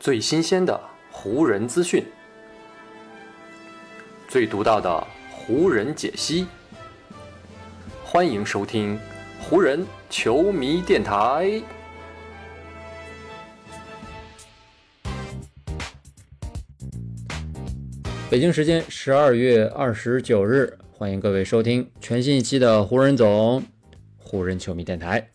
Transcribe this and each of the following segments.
最新鲜的湖人资讯，最独到的湖人解析，欢迎收听湖人球迷电台。北京时间12月29日，欢迎各位收听全新一期的湖人总湖人球迷电台，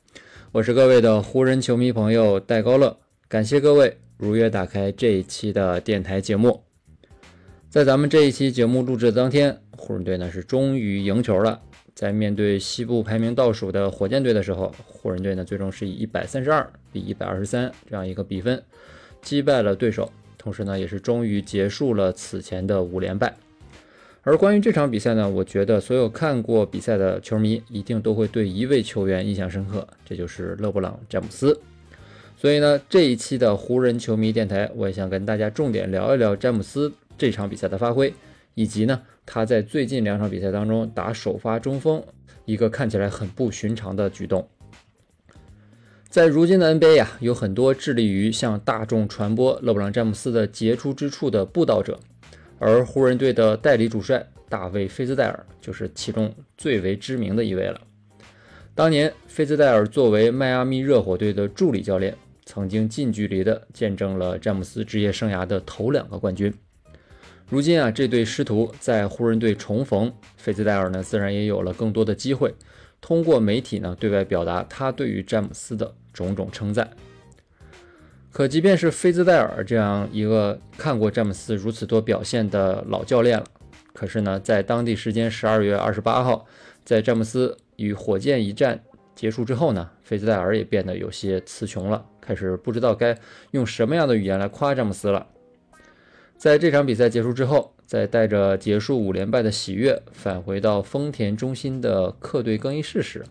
我是各位的湖人球迷朋友戴高乐，感谢各位如约打开这一期的电台节目。在咱们这一期节目录制的当天，湖人队呢是终于赢球了。在面对西部排名倒数的火箭队的时候，湖人队呢最终是以132-123这样一个比分击败了对手，同时呢也是终于结束了此前的5连败。而关于这场比赛呢，我觉得所有看过比赛的球迷一定都会对一位球员印象深刻，这就是勒布朗·詹姆斯。所以呢，这一期的湖人球迷电台，我也想跟大家重点聊一聊詹姆斯这场比赛的发挥，以及呢他在最近2场比赛当中打首发中锋一个看起来很不寻常的举动。在如今的 NBA 呀，有很多致力于向大众传播勒布朗·詹姆斯的杰出之处的布道者，而湖人队的代理主帅大卫·菲兹戴尔就是其中最为知名的一位了。当年，菲兹戴尔作为迈阿密热火队的助理教练，曾经近距离的见证了詹姆斯职业生涯的头2个冠军。如今啊，这对师徒在湖人队重逢，菲兹戴尔呢自然也有了更多的机会，通过媒体呢对外表达他对于詹姆斯的种种称赞。可即便是菲兹戴尔这样一个看过詹姆斯如此多表现的老教练了，可是呢在当地时间12月28号，在詹姆斯与火箭一战结束之后呢，菲兹戴尔也变得有些词穷了，开始不知道该用什么样的语言来夸詹姆斯了。在这场比赛结束之后，在带着结束5连败的喜悦返回到丰田中心的客队更衣室时，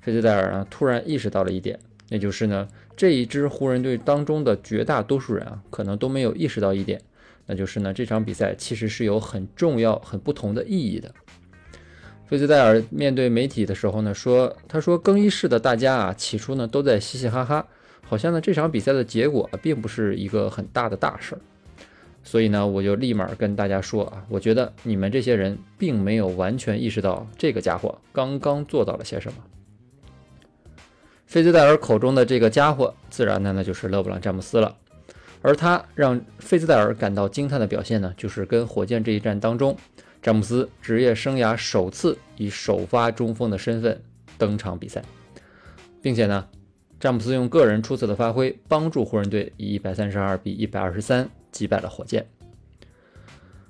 菲兹戴尔呢突然意识到了一点，那就是呢，这一支湖人队当中的绝大多数人啊，可能都没有意识到一点，那就是呢，这场比赛其实是有很重要、很不同的意义的。菲兹戴尔面对媒体的时候呢，他说更衣室的大家啊，起初呢都在嘻嘻哈哈，好像呢这场比赛的结果并不是一个很大的大事儿。所以呢，我就立马跟大家说啊，我觉得你们这些人并没有完全意识到这个家伙刚刚做到了些什么。菲兹戴尔口中的这个家伙，自然呢就是勒布朗·詹姆斯了。而他让菲兹戴尔感到惊叹的表现呢，就是跟火箭这一战当中，詹姆斯职业生涯首次以首发中锋的身份登场比赛，并且呢，詹姆斯用个人出色的发挥，帮助湖人队以132-123击败了火箭。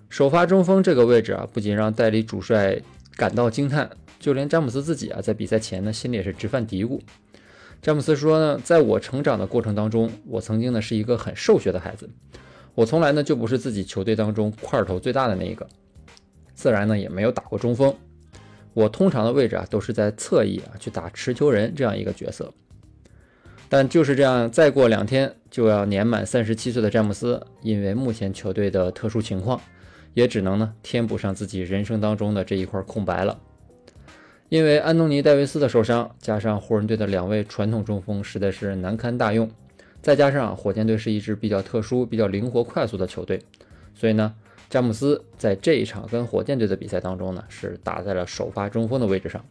首发中锋这个位置啊，不仅让代理主帅感到惊叹，就连詹姆斯自己啊，在比赛前呢，心里也是直犯嘀咕。詹姆斯说呢，在我成长的过程当中，我曾经呢是一个很瘦削的孩子，我从来呢就不是自己球队当中块头最大的那一个，自然呢也没有打过中锋，我通常的位置啊都是在侧翼啊去打持球人这样一个角色。但就是这样，再过2天就要年满37岁的詹姆斯，因为目前球队的特殊情况，也只能呢填补上自己人生当中的这一块空白了。因为安东尼·戴维斯的受伤，加上湖人队的2位传统中锋实在是难堪大用，再加上火箭队是一支比较特殊、比较灵活、快速的球队，所以呢，詹姆斯在这一场跟火箭队的比赛当中呢，是打在了首发中锋的位置上。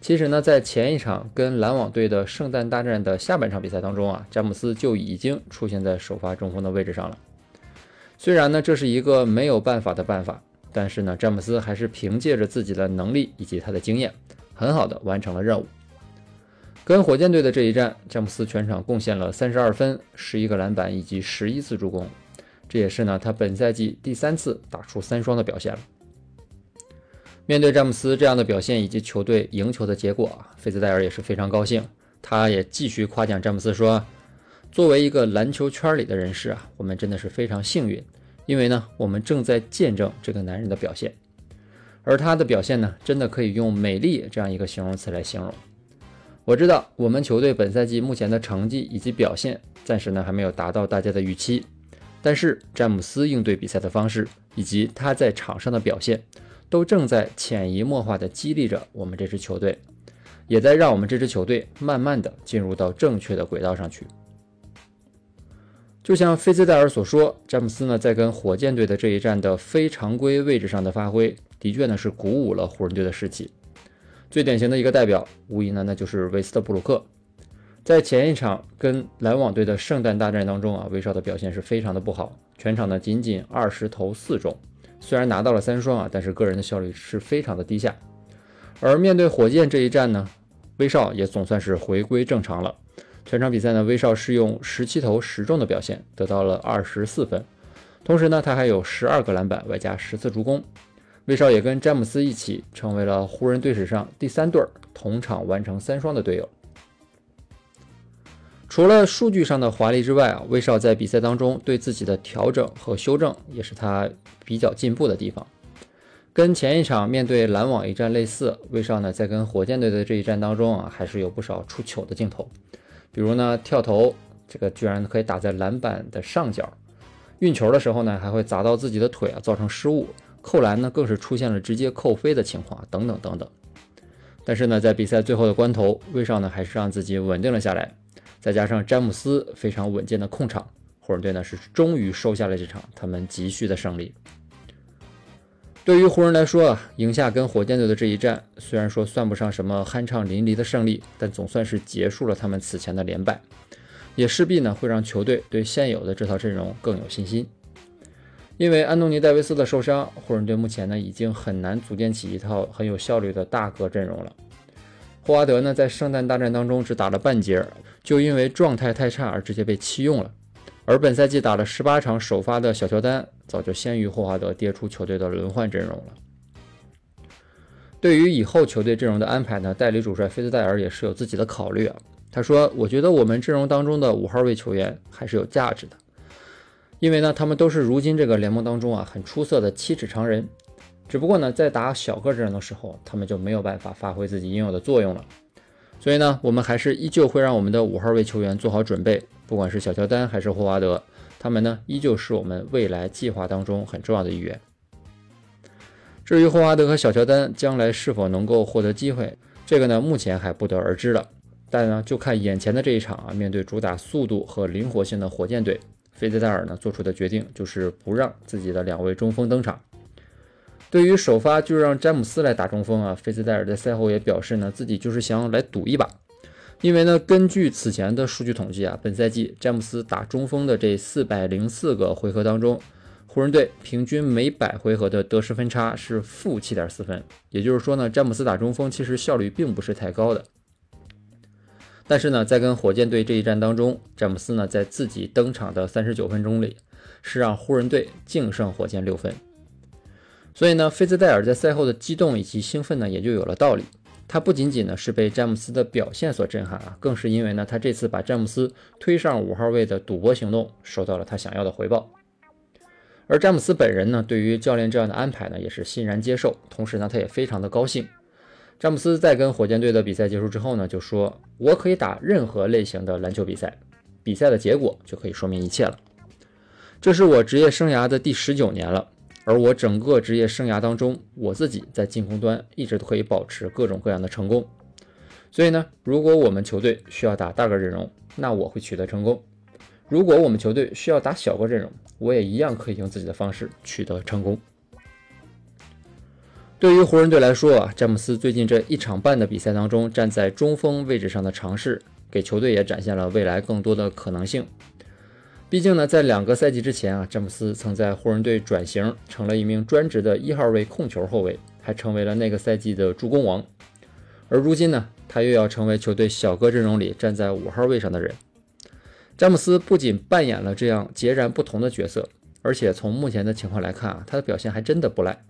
其实呢，在前一场跟篮网队的圣诞大战的下半场比赛当中啊，詹姆斯就已经出现在首发中锋的位置上了。虽然呢，这是一个没有办法的办法。但是呢，詹姆斯还是凭借着自己的能力以及他的经验，很好的完成了任务。跟火箭队的这一战，詹姆斯全场贡献了32分、11个篮板以及11次助攻，这也是呢他本赛季第3次打出3双的表现了。面对詹姆斯这样的表现以及球队赢球的结果，菲兹戴尔也是非常高兴，他也继续夸奖詹姆斯说：“作为一个篮球圈里的人士啊，我们真的是非常幸运。”因为呢，我们正在见证这个男人的表现，而他的表现呢，真的可以用美丽这样一个形容词来形容。我知道我们球队本赛季目前的成绩以及表现，暂时呢还没有达到大家的预期，但是詹姆斯应对比赛的方式以及他在场上的表现，都正在潜移默化地激励着我们这支球队，也在让我们这支球队慢慢地进入到正确的轨道上去。就像菲兹戴尔所说，詹姆斯呢在跟火箭队的这一战的非常规位置上的发挥，的确呢是鼓舞了湖人队的士气。最典型的一个代表，无疑呢那就是维斯特布鲁克。在前一场跟篮网队的圣诞大战当中啊，威少的表现是非常的不好，全场呢仅仅20投4中，虽然拿到了3双啊，但是个人的效率是非常的低下。而面对火箭这一战呢，威少也总算是回归正常了。全场比赛呢，威少是用17投10中的表现得到了24分，同时呢他还有12个篮板外加10次助攻。威少也跟詹姆斯一起成为了湖人队史上第3对同场完成3双的队友。除了数据上的华丽之外啊，威少在比赛当中对自己的调整和修正也是他比较进步的地方。跟前一场面对篮网一战类似，威少呢在跟火箭队的这一战当中啊，还是有不少出糗的镜头。比如呢跳投，这个居然可以打在篮板的上角，运球的时候呢还会砸到自己的腿啊，造成失误，扣篮呢更是出现了直接扣飞的情况等等等等。但是呢在比赛最后的关头，威少呢还是让自己稳定了下来，再加上詹姆斯非常稳健的控场，湖人队呢是终于收下了这场他们急需的胜利。对于湖人来说啊，赢下跟火箭队的这一战，虽然说算不上什么酣畅淋漓的胜利，但总算是结束了他们此前的连败，也势必呢会让球队对现有的这套阵容更有信心。因为安东尼戴维斯的受伤，湖人队目前呢已经很难组建起一套很有效率的大个阵容了。霍华德呢在圣诞大战当中只打了半节，就因为状态太差而直接被弃用了。而本赛季打了18场首发的小乔丹，早就先于霍华德跌出球队的轮换阵容了。对于以后球队阵容的安排呢，代理主帅菲兹戴尔也是有自己的考虑啊。他说：“我觉得我们阵容当中的5号位球员还是有价值的，因为呢，他们都是如今这个联盟当中啊很出色的7尺长人。只不过呢，在打小个阵容的时候，他们就没有办法发挥自己应有的作用了。”所以呢，我们还是依旧会让我们的5号位球员做好准备，不管是小乔丹还是霍华德，他们呢依旧是我们未来计划当中很重要的一员。至于霍华德和小乔丹将来是否能够获得机会，这个呢目前还不得而知了。但呢就看眼前的这一场啊，面对主打速度和灵活性的火箭队，菲兹戴尔呢做出的决定就是不让自己的2位中锋登场。对于首发就让詹姆斯来打中锋啊，菲兹戴尔在赛后也表示呢，自己就是想来赌一把。因为呢，根据此前的数据统计啊，本赛季詹姆斯打中锋的这404个回合当中，湖人队平均每100回合的得失分差是-7.4分。也就是说呢，詹姆斯打中锋其实效率并不是太高的。但是呢，在跟火箭队这一战当中，詹姆斯呢在自己登场的39分钟里，是让湖人队净胜火箭6分。所以呢，菲兹戴尔在赛后的激动以及兴奋呢，也就有了道理。他不仅仅呢是被詹姆斯的表现所震撼啊，更是因为呢他这次把詹姆斯推上5号位的赌博行动收到了他想要的回报。而詹姆斯本人呢，对于教练这样的安排呢，也是欣然接受，同时呢他也非常的高兴。詹姆斯在跟火箭队的比赛结束之后呢，就说：“我可以打任何类型的篮球比赛，比赛的结果就可以说明一切了。这是我职业生涯的第19年了。”而我整个职业生涯当中，我自己在进攻端一直都可以保持各种各样的成功。所以呢，如果我们球队需要打大个阵容，那我会取得成功；如果我们球队需要打小个阵容，我也一样可以用自己的方式取得成功。对于湖人队来说啊，詹姆斯最近这1.5场的比赛当中，站在中锋位置上的尝试，给球队也展现了未来更多的可能性。毕竟呢，在2个赛季之前啊，詹姆斯曾在湖人队转型成了一名专职的1号位控球后卫，还成为了那个赛季的助攻王。而如今呢，他又要成为球队小个阵容里站在5号位上的人。詹姆斯不仅扮演了这样截然不同的角色，而且从目前的情况来看啊，他的表现还真的不赖。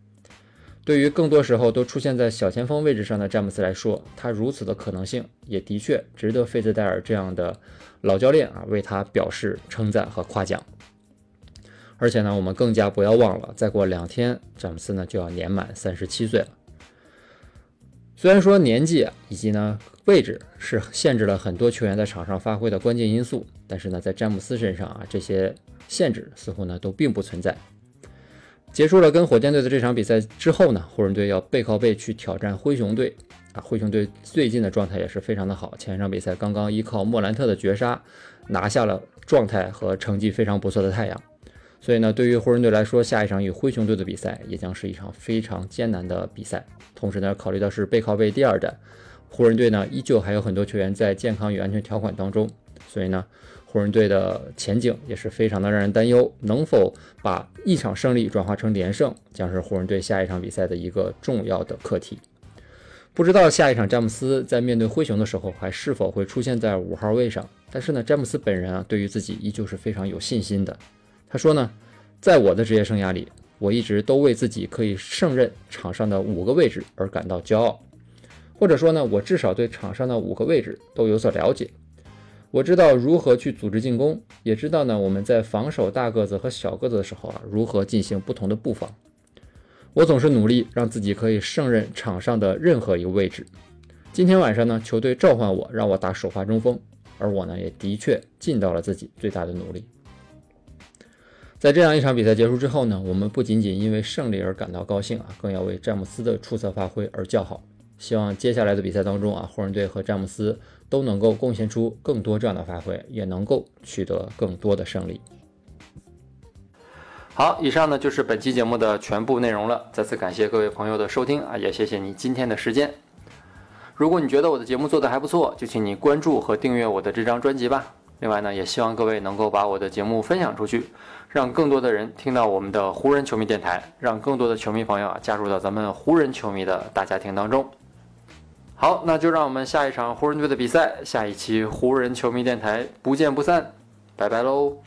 对于更多时候都出现在小前锋位置上的詹姆斯来说，他如此的可能性也的确值得费兹戴尔这样的老教练啊为他表示称赞和夸奖。而且呢，我们更加不要忘了，再过2天詹姆斯呢就要年满37岁了。虽然说年纪以及呢位置是限制了很多球员在场上发挥的关键因素，但是呢在詹姆斯身上啊，这些限制似乎呢都并不存在。结束了跟火箭队的这场比赛之后呢，湖人队要背靠背去挑战灰熊队啊。灰熊队最近的状态也是非常的好，前一场比赛刚刚依靠莫兰特的绝杀拿下了状态和成绩非常不错的太阳。所以呢，对于湖人队来说，下一场与灰熊队的比赛也将是一场非常艰难的比赛。同时呢，考虑到是背靠背第二战，湖人队呢依旧还有很多球员在健康与安全条款当中，所以呢，湖人队的前景也是非常的让人担忧。能否把一场胜利转化成连胜，将是湖人队下一场比赛的一个重要的课题。不知道下一场詹姆斯在面对灰熊的时候还是否会出现在5号位上，但是呢，詹姆斯本人啊对于自己依旧是非常有信心的。他说呢，在我的职业生涯里，我一直都为自己可以胜任场上的5个位置而感到骄傲，或者说呢，我至少对场上的5个位置都有所了解。我知道如何去组织进攻，也知道呢我们在防守大个子和小个子的时候啊如何进行不同的布防。我总是努力让自己可以胜任场上的任何一个位置。今天晚上呢，球队召唤我，让我打首发中锋，而我呢也的确尽到了自己最大的努力。在这样一场比赛结束之后呢，我们不仅仅因为胜利而感到高兴啊，更要为詹姆斯的出色发挥而叫好。希望接下来的比赛当中啊，湖人队和詹姆斯都能够贡献出更多这样的发挥，也能够取得更多的胜利。好，以上呢就是本期节目的全部内容了。再次感谢各位朋友的收听啊，也谢谢你今天的时间。如果你觉得我的节目做得还不错，就请你关注和订阅我的这张专辑吧。另外呢，也希望各位能够把我的节目分享出去，让更多的人听到我们的湖人球迷电台，让更多的球迷朋友啊加入到咱们湖人球迷的大家庭当中。好，那就让我们下一场湖人队的比赛，下一期湖人球迷电台不见不散，拜拜喽。